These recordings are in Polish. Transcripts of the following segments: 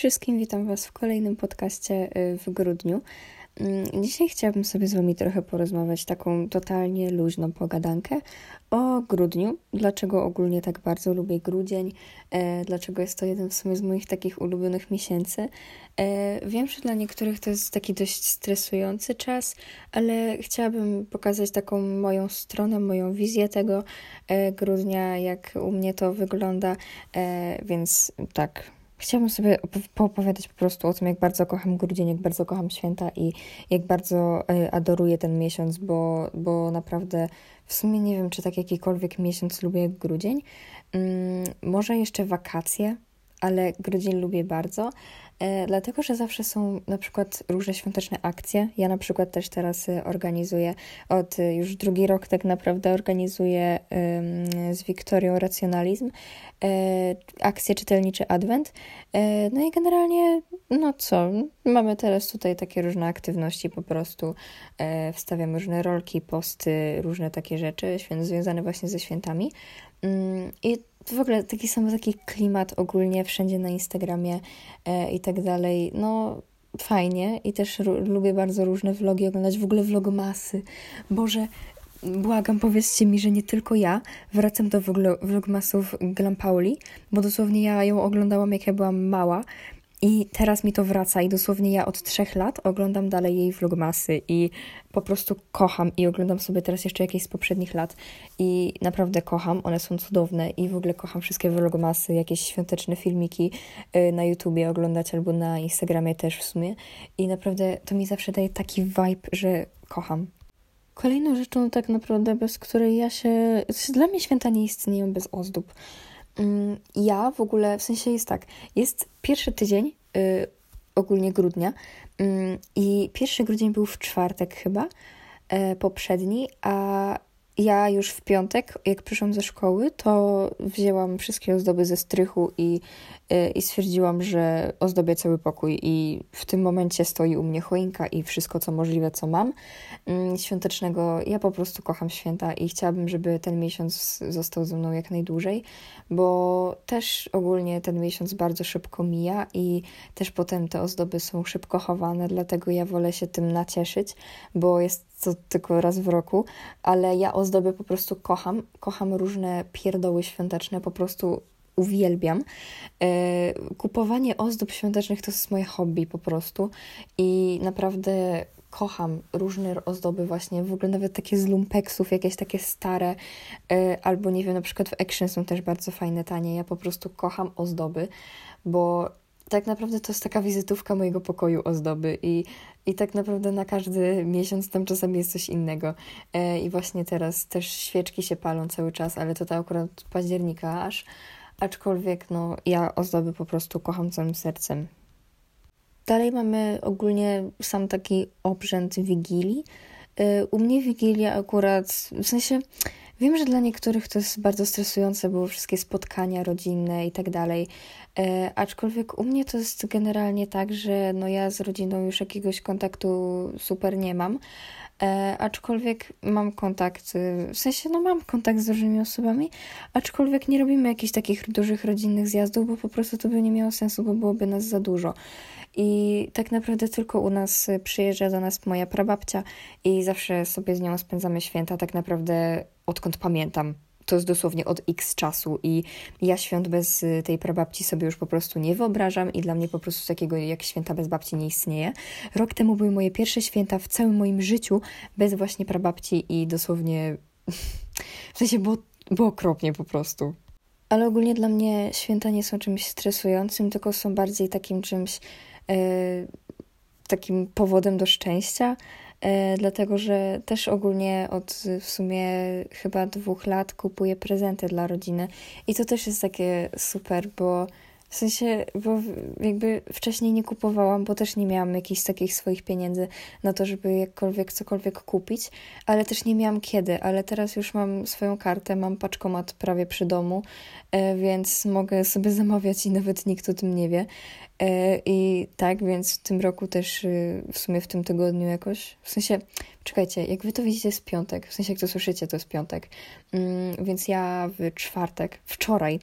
wszystkim, witam Was w kolejnym podcaście w grudniu. Dzisiaj chciałabym sobie z Wami trochę porozmawiać, taką totalnie luźną pogadankę o grudniu, dlaczego ogólnie tak bardzo lubię grudzień, dlaczego jest to jeden w sumie z moich takich ulubionych miesięcy. Wiem, że dla niektórych to jest taki dość stresujący czas, ale chciałabym pokazać taką moją stronę, moją wizję tego grudnia, jak u mnie to wygląda, więc tak. Chciałabym sobie poopowiadać po prostu o tym, jak bardzo kocham grudzień, jak bardzo kocham święta i jak bardzo adoruję ten miesiąc, bo naprawdę w sumie nie wiem, czy tak jakikolwiek miesiąc lubię jak grudzień. Może jeszcze wakacje, ale grudzień lubię bardzo, dlatego, że zawsze są na przykład różne świąteczne akcje. Ja na przykład też teraz organizuję, od już drugi rok tak naprawdę organizuję z Wiktorią Racjonalizm akcje czytelniczy Adwent. No i generalnie, no co, mamy teraz tutaj takie różne aktywności, po prostu wstawiamy różne rolki, posty, różne takie rzeczy związane właśnie ze świętami. I w ogóle taki klimat ogólnie wszędzie na Instagramie i tak dalej, no fajnie. I też lubię bardzo różne vlogi oglądać, w ogóle vlogmasy. Boże, błagam, powiedzcie mi, że nie tylko ja. Wracam do w ogóle vlogmasów Glam Pauli, bo dosłownie ja ją oglądałam, jak ja byłam mała. I teraz mi to wraca i dosłownie ja od 3 lat oglądam dalej jej vlogmasy i po prostu kocham i oglądam sobie teraz jeszcze jakieś z poprzednich lat i naprawdę kocham, one są cudowne i w ogóle kocham wszystkie vlogmasy, jakieś świąteczne filmiki na YouTubie oglądać albo na Instagramie też w sumie i naprawdę to mi zawsze daje taki vibe, że kocham. Kolejną rzeczą tak naprawdę, bez której dla mnie święta nie istnieją bez ozdób. Ja w ogóle, w sensie jest tak, jest pierwszy tydzień ogólnie grudnia i pierwszy grudzień był w czwartek chyba, poprzedni, a ja już w piątek, jak przyszłam ze szkoły, to wzięłam wszystkie ozdoby ze strychu i stwierdziłam, że ozdobię cały pokój i w tym momencie stoi u mnie choinka i wszystko, co możliwe, co mam świątecznego. Ja po prostu kocham święta i chciałabym, żeby ten miesiąc został ze mną jak najdłużej, bo też ogólnie ten miesiąc bardzo szybko mija i też potem te ozdoby są szybko chowane, dlatego ja wolę się tym nacieszyć, bo jest co tylko raz w roku, ale ja ozdoby po prostu kocham. Kocham różne pierdoły świąteczne, po prostu uwielbiam. Kupowanie ozdób świątecznych to jest moje hobby po prostu i naprawdę kocham różne ozdoby właśnie, w ogóle nawet takie z lumpeksów, jakieś takie stare, albo nie wiem, na przykład w Action są też bardzo fajne, tanie. Ja po prostu kocham ozdoby, bo tak naprawdę to jest taka wizytówka mojego pokoju ozdoby i tak naprawdę na każdy miesiąc tam czasami jest coś innego. I właśnie teraz też świeczki się palą cały czas, ale to akurat od października aż. Aczkolwiek no ja ozdoby po prostu kocham całym sercem. Dalej mamy ogólnie sam taki obrzęd Wigilii. U mnie Wigilia akurat, w sensie wiem, że dla niektórych to jest bardzo stresujące, bo wszystkie spotkania rodzinne i tak dalej, aczkolwiek u mnie to jest generalnie tak, że no ja z rodziną już jakiegoś kontaktu super nie mam, aczkolwiek mam kontakt, w sensie no mam kontakt z różnymi osobami, aczkolwiek nie robimy jakichś takich dużych rodzinnych zjazdów, bo po prostu to by nie miało sensu, bo byłoby nas za dużo. I tak naprawdę tylko u nas przyjeżdża do nas moja prababcia i zawsze sobie z nią spędzamy święta, tak naprawdę odkąd pamiętam. To jest dosłownie od X czasu i ja świąt bez tej prababci sobie już po prostu nie wyobrażam i dla mnie po prostu takiego jak święta bez babci nie istnieje. Rok temu były moje pierwsze święta w całym moim życiu bez właśnie prababci i dosłownie w sensie było okropnie po prostu. Ale ogólnie dla mnie święta nie są czymś stresującym, tylko są bardziej takim czymś, takim powodem do szczęścia, dlatego, że też ogólnie od w sumie chyba 2 lat kupuję prezenty dla rodziny i to też jest takie super, bo w sensie, bo jakby wcześniej nie kupowałam, bo też nie miałam jakichś takich swoich pieniędzy na to, żeby jakkolwiek cokolwiek kupić, ale też nie miałam kiedy, ale teraz już mam swoją kartę, mam paczkomat prawie przy domu, więc mogę sobie zamawiać i nawet nikt o tym nie wie. I tak, więc w tym roku też w sumie w tym tygodniu jakoś, w sensie Czekajcie, jak wy to widzicie, jest piątek, w sensie jak to słyszycie, to jest piątek. Więc ja w czwartek, wczoraj,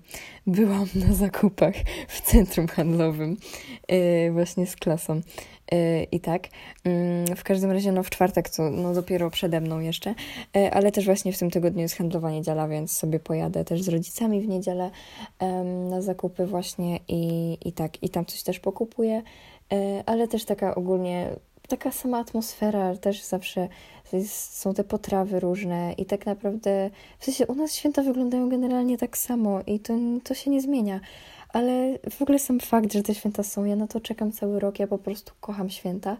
byłam na zakupach w centrum handlowym, właśnie z klasą. I tak, w każdym razie w czwartek to dopiero przede mną jeszcze, ale też właśnie w tym tygodniu jest handlowa niedziela, więc sobie pojadę też z rodzicami w niedzielę na zakupy właśnie i tak, i tam coś też pokupuję, ale też taka ogólnie, taka sama atmosfera, też zawsze są te potrawy różne i tak naprawdę, w sensie u nas święta wyglądają generalnie tak samo i to się nie zmienia. Ale w ogóle sam fakt, że te święta są, ja na to czekam cały rok, ja po prostu kocham święta.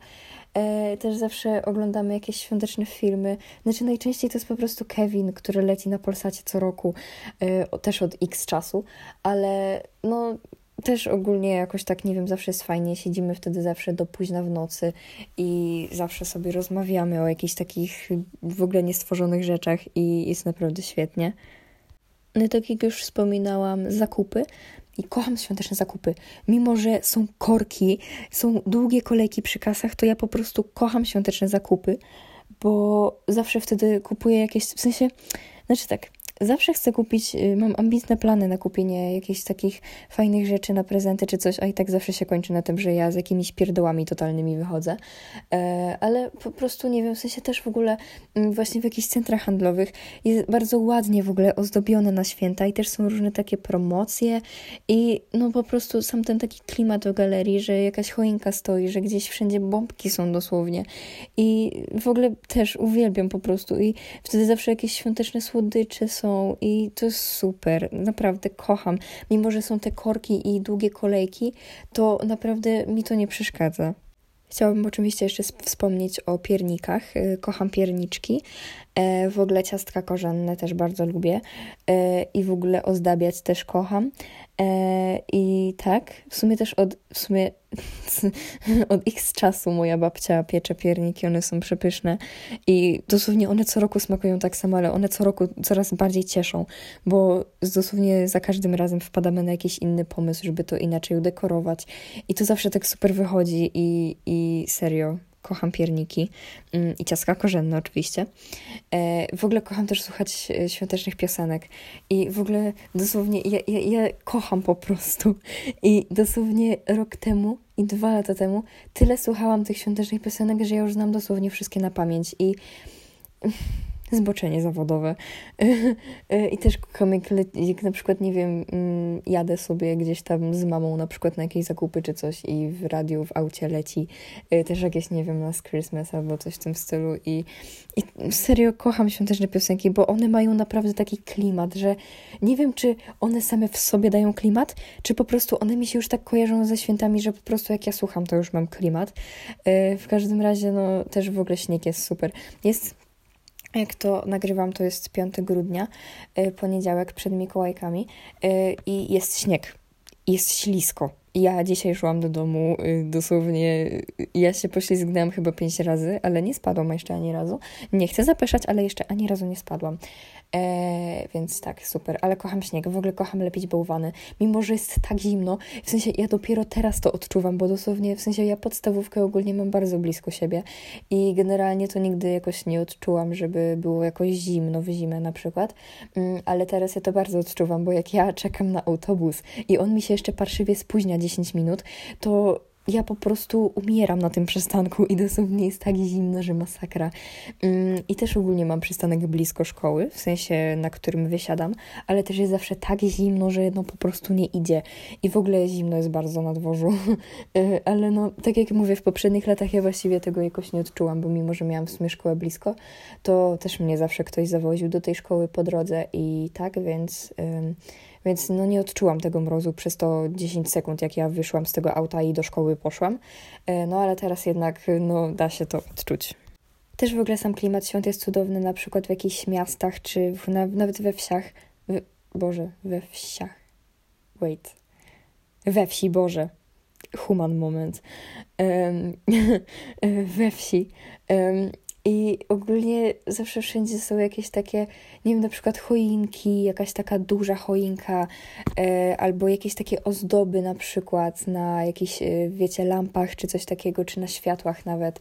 Też zawsze oglądamy jakieś świąteczne filmy. Znaczy najczęściej to jest po prostu Kevin, który leci na Polsacie co roku, też od X czasu, ale też ogólnie jakoś tak, nie wiem, zawsze jest fajnie, siedzimy wtedy zawsze do późna w nocy i zawsze sobie rozmawiamy o jakichś takich w ogóle niestworzonych rzeczach i jest naprawdę świetnie. No i tak jak już wspominałam, zakupy. I kocham świąteczne zakupy. Mimo że są korki, są długie kolejki przy kasach, to ja po prostu kocham świąteczne zakupy, bo zawsze wtedy kupuję jakieś, w sensie, znaczy tak, zawsze chcę kupić, mam ambitne plany na kupienie jakichś takich fajnych rzeczy na prezenty czy coś, a i tak zawsze się kończy na tym, że ja z jakimiś pierdołami totalnymi wychodzę, ale po prostu nie wiem, w sensie też w ogóle właśnie w jakichś centrach handlowych jest bardzo ładnie w ogóle ozdobione na święta i też są różne takie promocje i po prostu sam ten taki klimat w galerii, że jakaś choinka stoi, że gdzieś wszędzie bombki są dosłownie i w ogóle też uwielbiam po prostu i wtedy zawsze jakieś świąteczne słodycze są i to jest super, naprawdę kocham. Mimo że są te korki i długie kolejki, to naprawdę mi to nie przeszkadza. Chciałabym oczywiście jeszcze wspomnieć o piernikach. Kocham pierniczki. W ogóle ciastka korzenne też bardzo lubię. I w ogóle ozdabiać też kocham. I tak, w sumie od X czasu moja babcia piecze pierniki, one są przepyszne i dosłownie one co roku smakują tak samo, ale one co roku coraz bardziej cieszą, bo dosłownie za każdym razem wpadamy na jakiś inny pomysł, żeby to inaczej udekorować i to zawsze tak super wychodzi i serio. Kocham pierniki i ciastka korzenne oczywiście. W ogóle kocham też słuchać świątecznych piosenek i w ogóle dosłownie ja kocham po prostu i dosłownie rok temu i 2 lata temu tyle słuchałam tych świątecznych piosenek, że ja już znam dosłownie wszystkie na pamięć i zboczenie zawodowe. I też kocham, jak na przykład, nie wiem, jadę sobie gdzieś tam z mamą na przykład na jakieś zakupy czy coś i w radiu, w aucie leci też jakieś, nie wiem, Last Christmas albo coś w tym stylu i serio kocham świąteczne piosenki, bo one mają naprawdę taki klimat, że nie wiem, czy one same w sobie dają klimat, czy po prostu one mi się już tak kojarzą ze świętami, że po prostu jak ja słucham, to już mam klimat. W każdym razie, też w ogóle śnieg jest super. Jak to nagrywam, to jest 5 grudnia, poniedziałek przed Mikołajkami i jest śnieg, jest ślisko. Ja dzisiaj szłam do domu, dosłownie ja się poślizgnęłam chyba 5 razy, ale nie spadłam jeszcze ani razu. Nie chcę zapeszać, ale jeszcze ani razu nie spadłam. Więc tak, super, ale kocham śnieg, w ogóle kocham lepić bałwany, mimo że jest tak zimno, w sensie ja dopiero teraz to odczuwam, bo dosłownie, w sensie ja podstawówkę ogólnie mam bardzo blisko siebie i generalnie to nigdy jakoś nie odczułam, żeby było jakoś zimno w zimę na przykład, ale teraz ja to bardzo odczuwam, bo jak ja czekam na autobus i on mi się jeszcze parszywie spóźnia 10 minut, to ja po prostu umieram na tym przystanku i dosłownie jest tak zimno, że masakra. I też ogólnie mam przystanek blisko szkoły, w sensie na którym wysiadam, ale też jest zawsze tak zimno, że po prostu nie idzie. I w ogóle zimno jest bardzo na dworzu. Ale tak jak mówię, w poprzednich latach ja właściwie tego jakoś nie odczułam, bo mimo że miałam w sumie szkołę blisko, to też mnie zawsze ktoś zawoził do tej szkoły po drodze i tak, więc nie odczułam tego mrozu przez to 10 sekund, jak ja wyszłam z tego auta i do szkoły poszłam. Ale teraz jednak da się to odczuć. Też w ogóle sam klimat świąt jest cudowny, na przykład w jakichś miastach, czy nawet we wsiach. We wsi, Boże. Human moment. We wsi. I ogólnie zawsze wszędzie są jakieś takie, nie wiem, na przykład choinki, jakaś taka duża choinka, albo jakieś takie ozdoby na przykład na jakichś, wiecie, lampach czy coś takiego, czy na światłach nawet.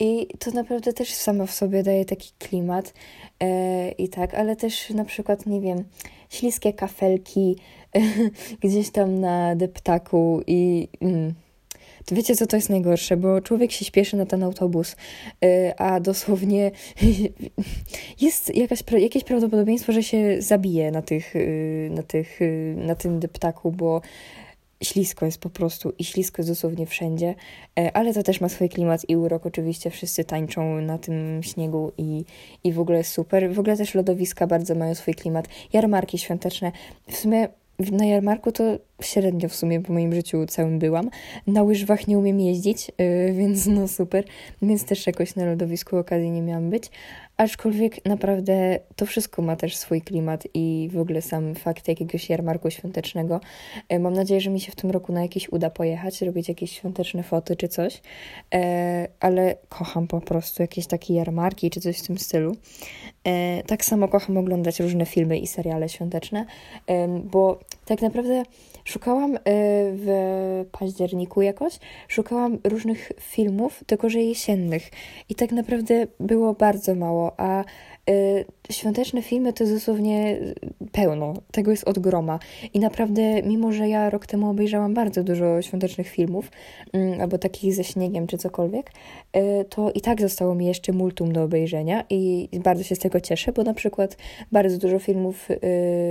I to naprawdę też samo w sobie daje taki klimat i tak, ale też na przykład, nie wiem, śliskie kafelki gdzieś tam na deptaku i... Wiecie, co to jest najgorsze, bo człowiek się śpieszy na ten autobus, a dosłownie jest jakieś prawdopodobieństwo, że się zabije na tym deptaku, bo ślisko jest po prostu i ślisko jest dosłownie wszędzie, ale to też ma swój klimat i urok, oczywiście wszyscy tańczą na tym śniegu i w ogóle jest super. W ogóle też lodowiska bardzo mają swój klimat, jarmarki świąteczne, w sumie na jarmarku to średnio w sumie po moim życiu całym byłam. Na łyżwach nie umiem jeździć, więc no super. Więc też jakoś na lodowisku okazji nie miałam być. Aczkolwiek naprawdę to wszystko ma też swój klimat i w ogóle sam fakt jakiegoś jarmarku świątecznego. Mam nadzieję, że mi się w tym roku na jakiś uda pojechać, robić jakieś świąteczne foty czy coś. Ale kocham po prostu jakieś takie jarmarki czy coś w tym stylu. Tak samo kocham oglądać różne filmy i seriale świąteczne, bo tak naprawdę szukałam w październiku jakoś, szukałam różnych filmów, tylko że jesiennych. I tak naprawdę było bardzo mało, a świąteczne filmy to jest dosłownie pełno. Tego jest od groma. I naprawdę, mimo że ja rok temu obejrzałam bardzo dużo świątecznych filmów, albo takich ze śniegiem czy cokolwiek, to i tak zostało mi jeszcze multum do obejrzenia i bardzo się z tego cieszę, bo na przykład bardzo dużo filmów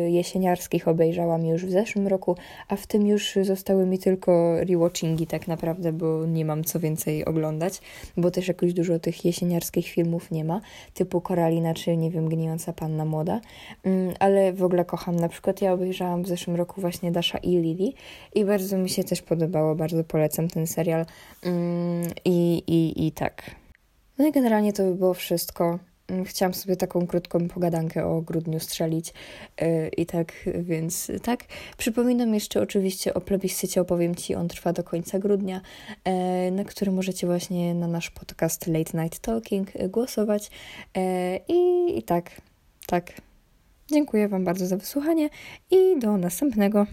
jesieniarskich obejrzałam już w zeszłym roku, a w tym już zostały mi tylko rewatchingi tak naprawdę, bo nie mam co więcej oglądać, bo też jakoś dużo tych jesieniarskich filmów nie ma, typu Koralina czy, nie wiem, Gnijąca Panna Młoda, ale w ogóle kocham, na przykład ja obejrzałam w zeszłym roku właśnie Dasha i Lili i bardzo mi się też podobało, bardzo polecam ten serial i tak. No i generalnie to by było wszystko. Chciałam sobie taką krótką pogadankę o grudniu strzelić i tak, więc tak. Przypominam jeszcze oczywiście o plebiscycie, opowiem Ci, on trwa do końca grudnia, na który możecie właśnie na nasz podcast Late Night Talking głosować i tak. Dziękuję Wam bardzo za wysłuchanie i do następnego.